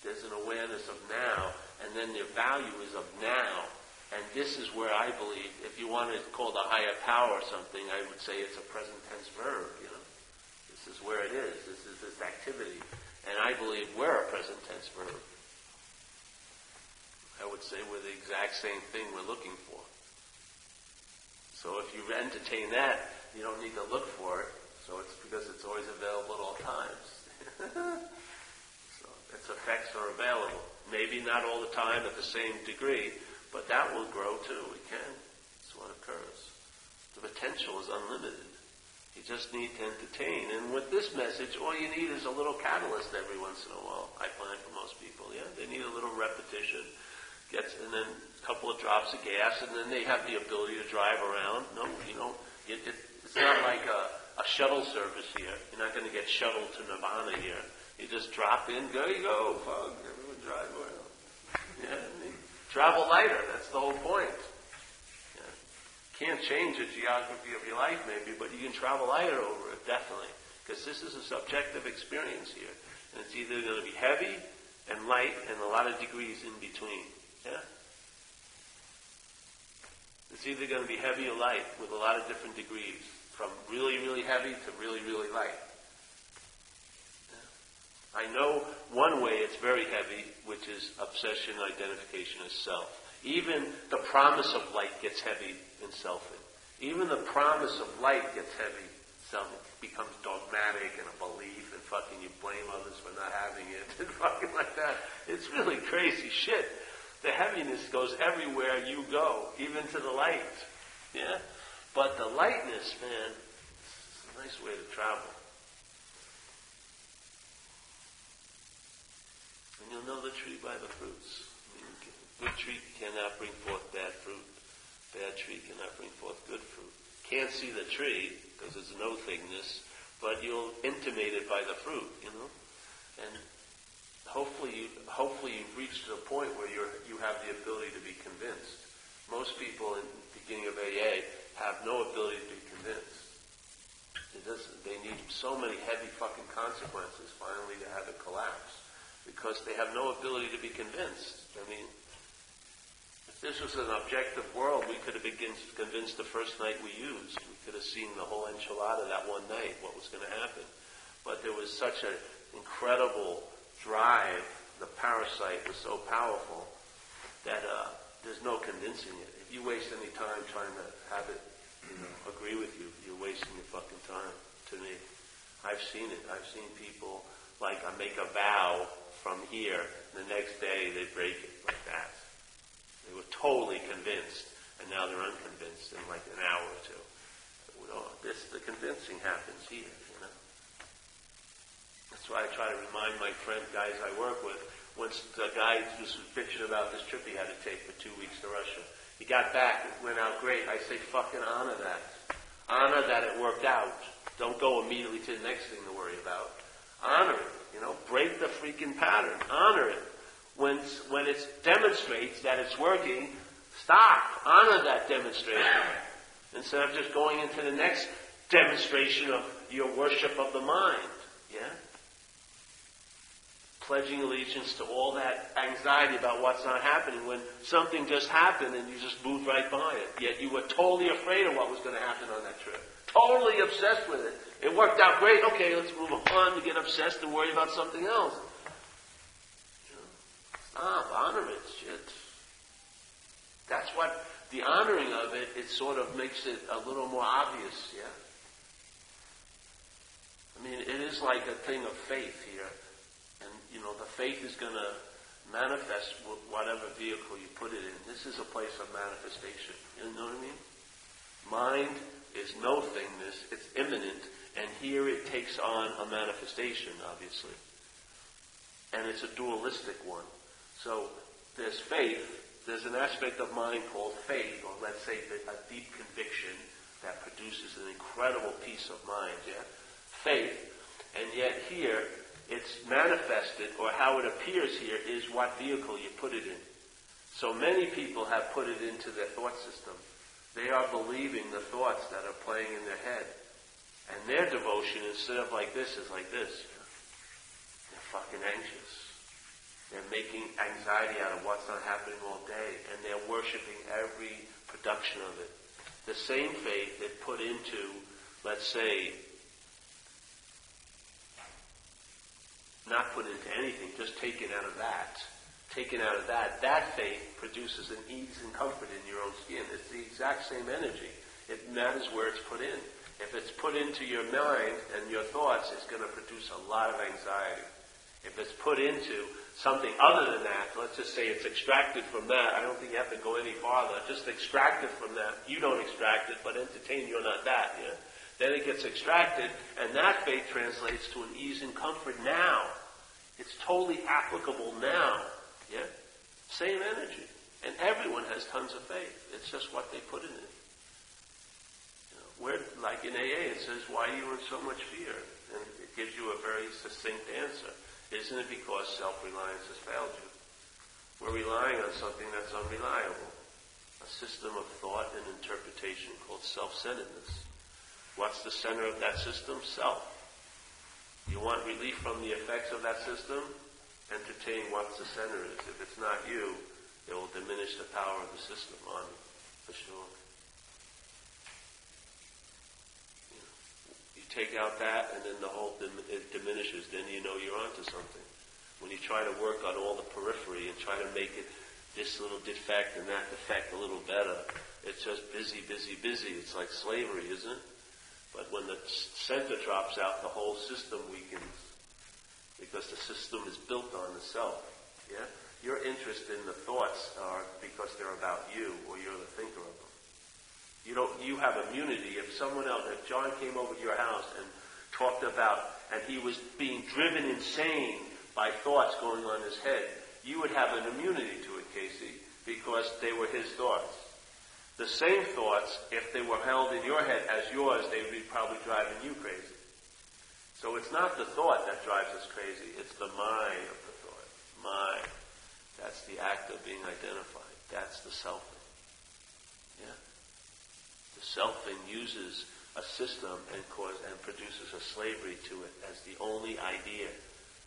There's an awareness of now, and then the value is of now, and this is where I believe, if you want to call the higher power something, I would say it's a present tense verb, you know. This is where it is, this is this activity, and I believe we're a present tense verb. I would say we're the exact same thing we're looking for. So if you entertain that, you don't need to look for it. So it's because it's always available at all times. So its effects are available. Maybe not all the time at the same degree, but that will grow too. It can. That's what occurs. The potential is unlimited. You just need to entertain. And with this message, all you need is a little catalyst every once in a while, I find, for most people. Yeah, they need a little repetition, and then a couple of drops of gas, and then they have the ability to drive around. No, you don't. It's not like a shuttle service here. You're not going to get shuttled to Nirvana here. You just drop in, go, you go, fuck, everyone drive around. Yeah, travel lighter. That's the whole point. Can't change the geography of your life, maybe, but you can travel lighter over it, definitely. Because this is a subjective experience here. And it's either going to be heavy and light and a lot of degrees in between. Yeah? It's either going to be heavy or light with a lot of different degrees. From really, really heavy to really, really light. Yeah? I know one way it's very heavy, which is obsession, identification as self. Even the promise of light gets heavy and selfish. Even the promise of light gets heavy and selfish. It becomes dogmatic and a belief, and fucking you blame others for not having it and fucking like that. It's really crazy shit. The heaviness goes everywhere you go, even to the light. Yeah? But the lightness, man, it's a nice way to travel. And you'll know the tree by the fruits. Good tree cannot bring forth bad fruit. Bad tree cannot bring forth good fruit. Can't see the tree, because there's no thingness, but you'll intimate it by the fruit, you know? And hopefully you've reached the point where you have the ability to be convinced. Most people in the beginning of AA have no ability to be convinced. They need so many heavy fucking consequences finally to have it collapse, because they have no ability to be convinced. I mean, this was an objective world. We could have been convinced the first night we used. We could have seen the whole enchilada that one night, what was going to happen. But there was such an incredible drive. The parasite was so powerful that there's no convincing it. If you waste any time trying to have it, you know, agree with you, you're wasting your fucking time, to me. I've seen it. I've seen people, like, I make a vow from here, and the next day they break it like that. They were totally convinced, and now they're unconvinced in like an hour or two. The convincing happens here, you know. That's why I try to remind my guys I work with. Once the guy was bitching about this trip he had to take for 2 weeks to Russia. He got back, it went out great. I say, fucking honor that. Honor that it worked out. Don't go immediately to the next thing to worry about. Honor it, you know. Break the freaking pattern. Honor it. When it demonstrates that it's working, stop. Honor that demonstration. Instead of just going into the next demonstration of your worship of the mind. Yeah? Pledging allegiance to all that anxiety about what's not happening when something just happened and you just moved right by it. Yet you were totally afraid of what was going to happen on that trip. Totally obsessed with it. It worked out great. Okay, let's move on to get obsessed and worry about something else. Honor it, shit. That's what the honoring of it. It sort of makes it a little more obvious, yeah. I mean, it is like a thing of faith here, and you know, the faith is going to manifest whatever vehicle you put it in. This is a place of manifestation. You know what I mean? Mind is no thingness; it's immanent, and here it takes on a manifestation, obviously, and it's a dualistic one. So there's faith, there's an aspect of mind called faith, or let's say a deep conviction that produces an incredible peace of mind, yeah? Faith, and yet here, it's manifested, or how it appears here is what vehicle you put it in. So many people have put it into their thought system. They are believing the thoughts that are playing in their head. And their devotion, instead of like this, is like this. They're fucking anxious. They're making anxiety out of what's not happening all day, and they're worshiping every production of it. The same faith that put into, let's say, not put into anything, just taken out of that, that faith produces an ease and comfort in your own skin. It's the exact same energy. It matters where it's put in. If it's put into your mind and your thoughts, it's going to produce a lot of anxiety. If it's put into something other than that, let's just say it's extracted from that, I don't think you have to go any farther, just extract it from that. You don't extract it, but entertain, you're not that, yeah? Then it gets extracted, and that faith translates to an ease and comfort now. It's totally applicable now. Yeah? Same energy. And everyone has tons of faith. It's just what they put in it. You know, where, like in AA, it says, why are you in so much fear? And it gives you a very succinct answer. Isn't it because self-reliance has failed you? We're relying on something that's unreliable. A system of thought and interpretation called self-centeredness. What's the center of that system? Self. You want relief from the effects of that system? Entertain what the center is. If it's not you, it will diminish the power of the system on you, for sure. You know, you take out that, and then the whole it diminishes. Then you know you're onto something. When you try to work on all the periphery and try to make it this little defect and that defect a little better, it's just busy, busy, busy. It's like slavery, isn't it? But when the center drops out, the whole system weakens because the system is built on the self. Yeah? Your interest in the thoughts are because they're about you, or you're the thinker of them. You have immunity. If someone else, if John came over to your house and talked about, and he was being driven insane by thoughts going on his head, you would have an immunity to it, Casey, because they were his thoughts. The same thoughts, if they were held in your head as yours, they would be probably driving you crazy. So it's not the thought that drives us crazy, it's the mind of the thought. Mind. That's the act of being identified. That's the selfing. Yeah? The selfing uses a system and produces a slavery to it as the only idea.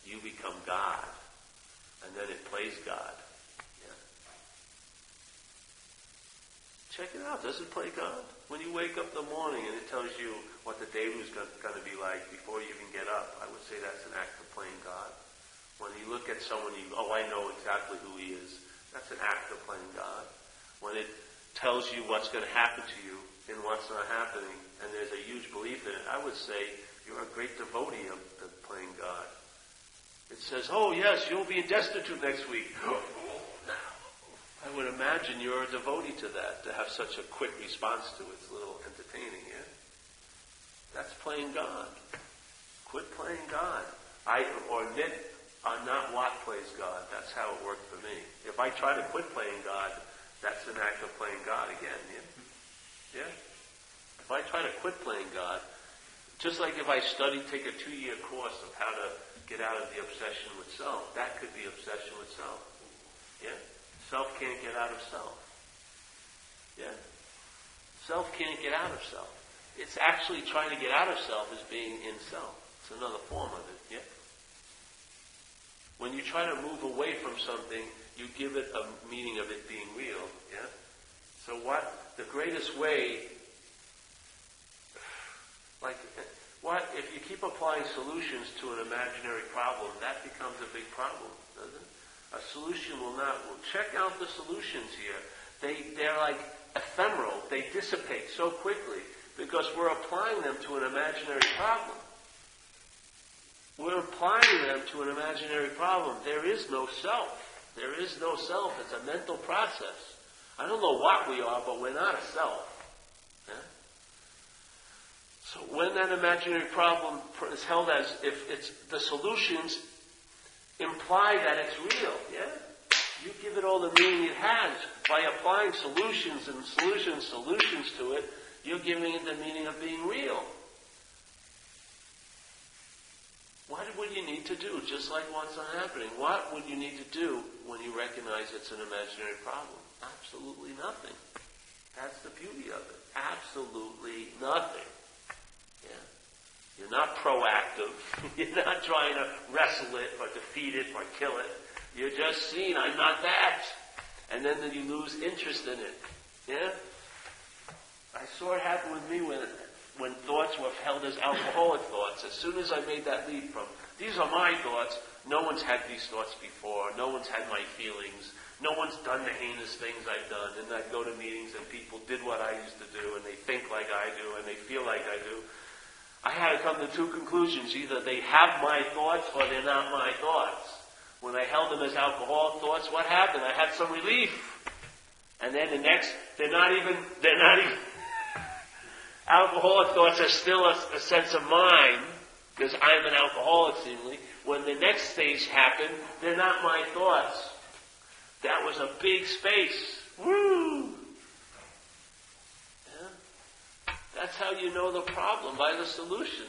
You become God. And then it plays God. Check it out. Does it play God? When you wake up in the morning and it tells you what the day was going to be like before you even get up, I would say that's an act of playing God. When you look at someone, you go, oh, I know exactly who he is. That's an act of playing God. When it tells you what's going to happen to you and what's not happening, and there's a huge belief in it, I would say you're a great devotee of the playing God. It says, oh, yes, you'll be destitute next week. I would imagine you're a devotee to that, to have such a quick response to it. It's a little entertaining, yeah? That's playing God. Quit playing God. I'm not what plays God. That's how it worked for me. If I try to quit playing God, that's an act of playing God again, yeah? Yeah? If I try to quit playing God, just like if I take a 2-year course of how to get out of the obsession with self, that could be obsession with self, yeah? Self can't get out of self. Yeah? Self can't get out of self. It's actually trying to get out of self is being in self. It's another form of it. Yeah? When you try to move away from something, you give it a meaning of it being real. Yeah? So what? The greatest way, like, what? If you keep applying solutions to an imaginary problem, that becomes a big problem, doesn't it? A solution will not... Well, check out the solutions here. They're like ephemeral. They dissipate so quickly because we're applying them to an imaginary problem. We're applying them to an imaginary problem. There is no self. There is no self. It's a mental process. I don't know what we are, but we're not a self. Yeah? So when that imaginary problem is held as if it's the solutions... imply that it's real, yeah? You give it all the meaning it has. By applying solutions and solutions to it, you're giving it the meaning of being real. What would you need to do, just like what's not happening? What would you need to do when you recognize it's an imaginary problem? Absolutely nothing. That's the beauty of it. Absolutely nothing. Yeah? You're not proactive. You're not trying to wrestle it or defeat it or kill it. You're just seeing, I'm not that. And then you lose interest in it. Yeah? I saw it happen with me when thoughts were held as alcoholic thoughts. As soon as I made that leap from, these are my thoughts, no one's had these thoughts before, no one's had my feelings, no one's done the heinous things I've done, and I'd go to meetings and people did what I used to do, and they think like I do, and they feel like I do. I had to come to two conclusions. Either they have my thoughts or they're not my thoughts. When I held them as alcoholic thoughts, what happened? I had some relief. And then the next, they're not even Alcoholic thoughts are still a sense of mine, because I'm an alcoholic, seemingly. When the next stage happened, they're not my thoughts. That was a big space. Woo! Yeah? That's how you know the problem, by the solution.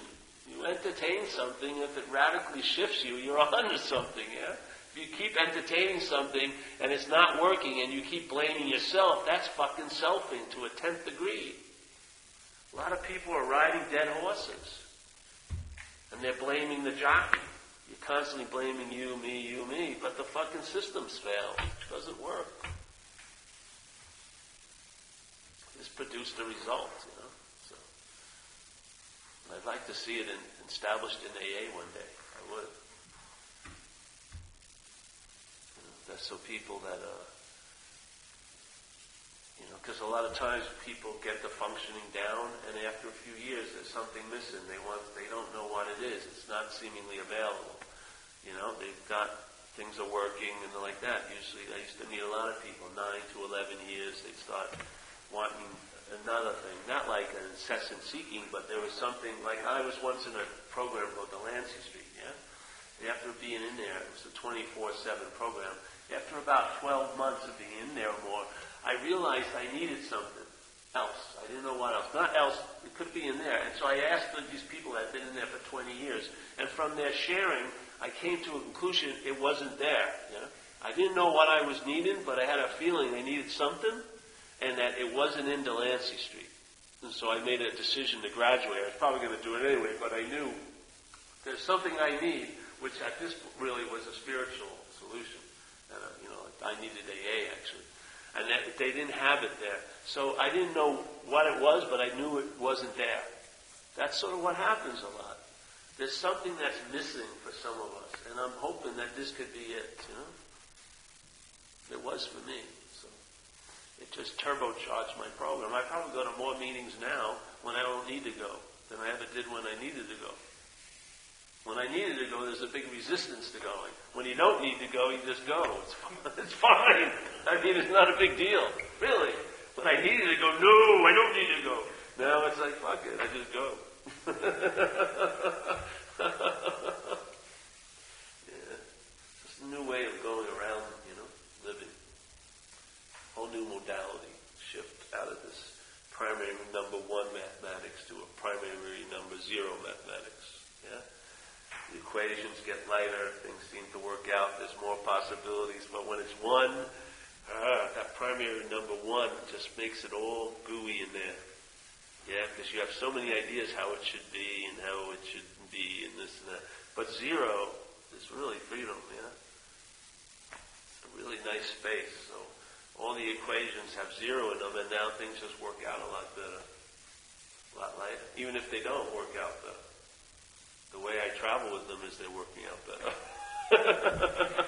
You entertain something, if it radically shifts you, you're on to something, yeah? If you keep entertaining something and it's not working and you keep blaming yourself, that's fucking selfing to a 10th degree. A lot of people are riding dead horses. And they're blaming the jockey. You're constantly blaming you, me, you, me. But the fucking system's failed. It doesn't work. This produced a result, you know. So I'd like to see it established in AA one day. I would. You know, that's so people that, you know, because a lot of times people get the functioning down, and after a few years, there's something missing. They don't know what it is. It's not seemingly available. You know, they've got things are working and they're like that. Usually, I used to meet a lot of people. 9 to 11 years, they start wanting another thing. Not like an incessant seeking, but there was something like I was once in a program called Delancey Street. Yeah, after being in there, it was a 24/7 program. After about 12 months of being in there or more, I realized I needed something else. I didn't know what else. Not else. It could be in there. And so I asked these people that had been in there for 20 years. And from their sharing, I came to a conclusion it wasn't there. You know? I didn't know what I was needing, but I had a feeling I needed something and that it wasn't in Delancey Street. And so I made a decision to graduate. I was probably going to do it anyway, but I knew there's something I need, which at this really was a spiritual solution. And, you know, I needed AA, actually. And that they didn't have it there. So I didn't know what it was, but I knew it wasn't there. That's sort of what happens a lot. There's something that's missing for some of us, and I'm hoping that this could be it, you know? It was for me, so. It just turbocharged my program. I probably go to more meetings now when I don't need to go than I ever did when I needed to go. When I needed to go, there's a big resistance to going. When you don't need to go, you just go. It's fine. I mean, it's not a big deal, really. When I needed to go, no, I don't need to go. Now it's like, fuck it, I just go. Yeah. It's a new way of going around, you know, living. Whole new modality. Shift out of this primary number one mathematics to a primary number zero mathematics. Yeah? The equations get lighter, things seem to work out, there's more possibilities, but when it's one, that primary number one just makes it all gooey in there. Yeah, because you have so many ideas how it should be and how it shouldn't be and this and that. But zero is really freedom, yeah? It's a really nice space. So all the equations have zero in them, and now things just work out a lot better. A lot lighter. Even if they don't work out better. The way I travel with them is they're working out better.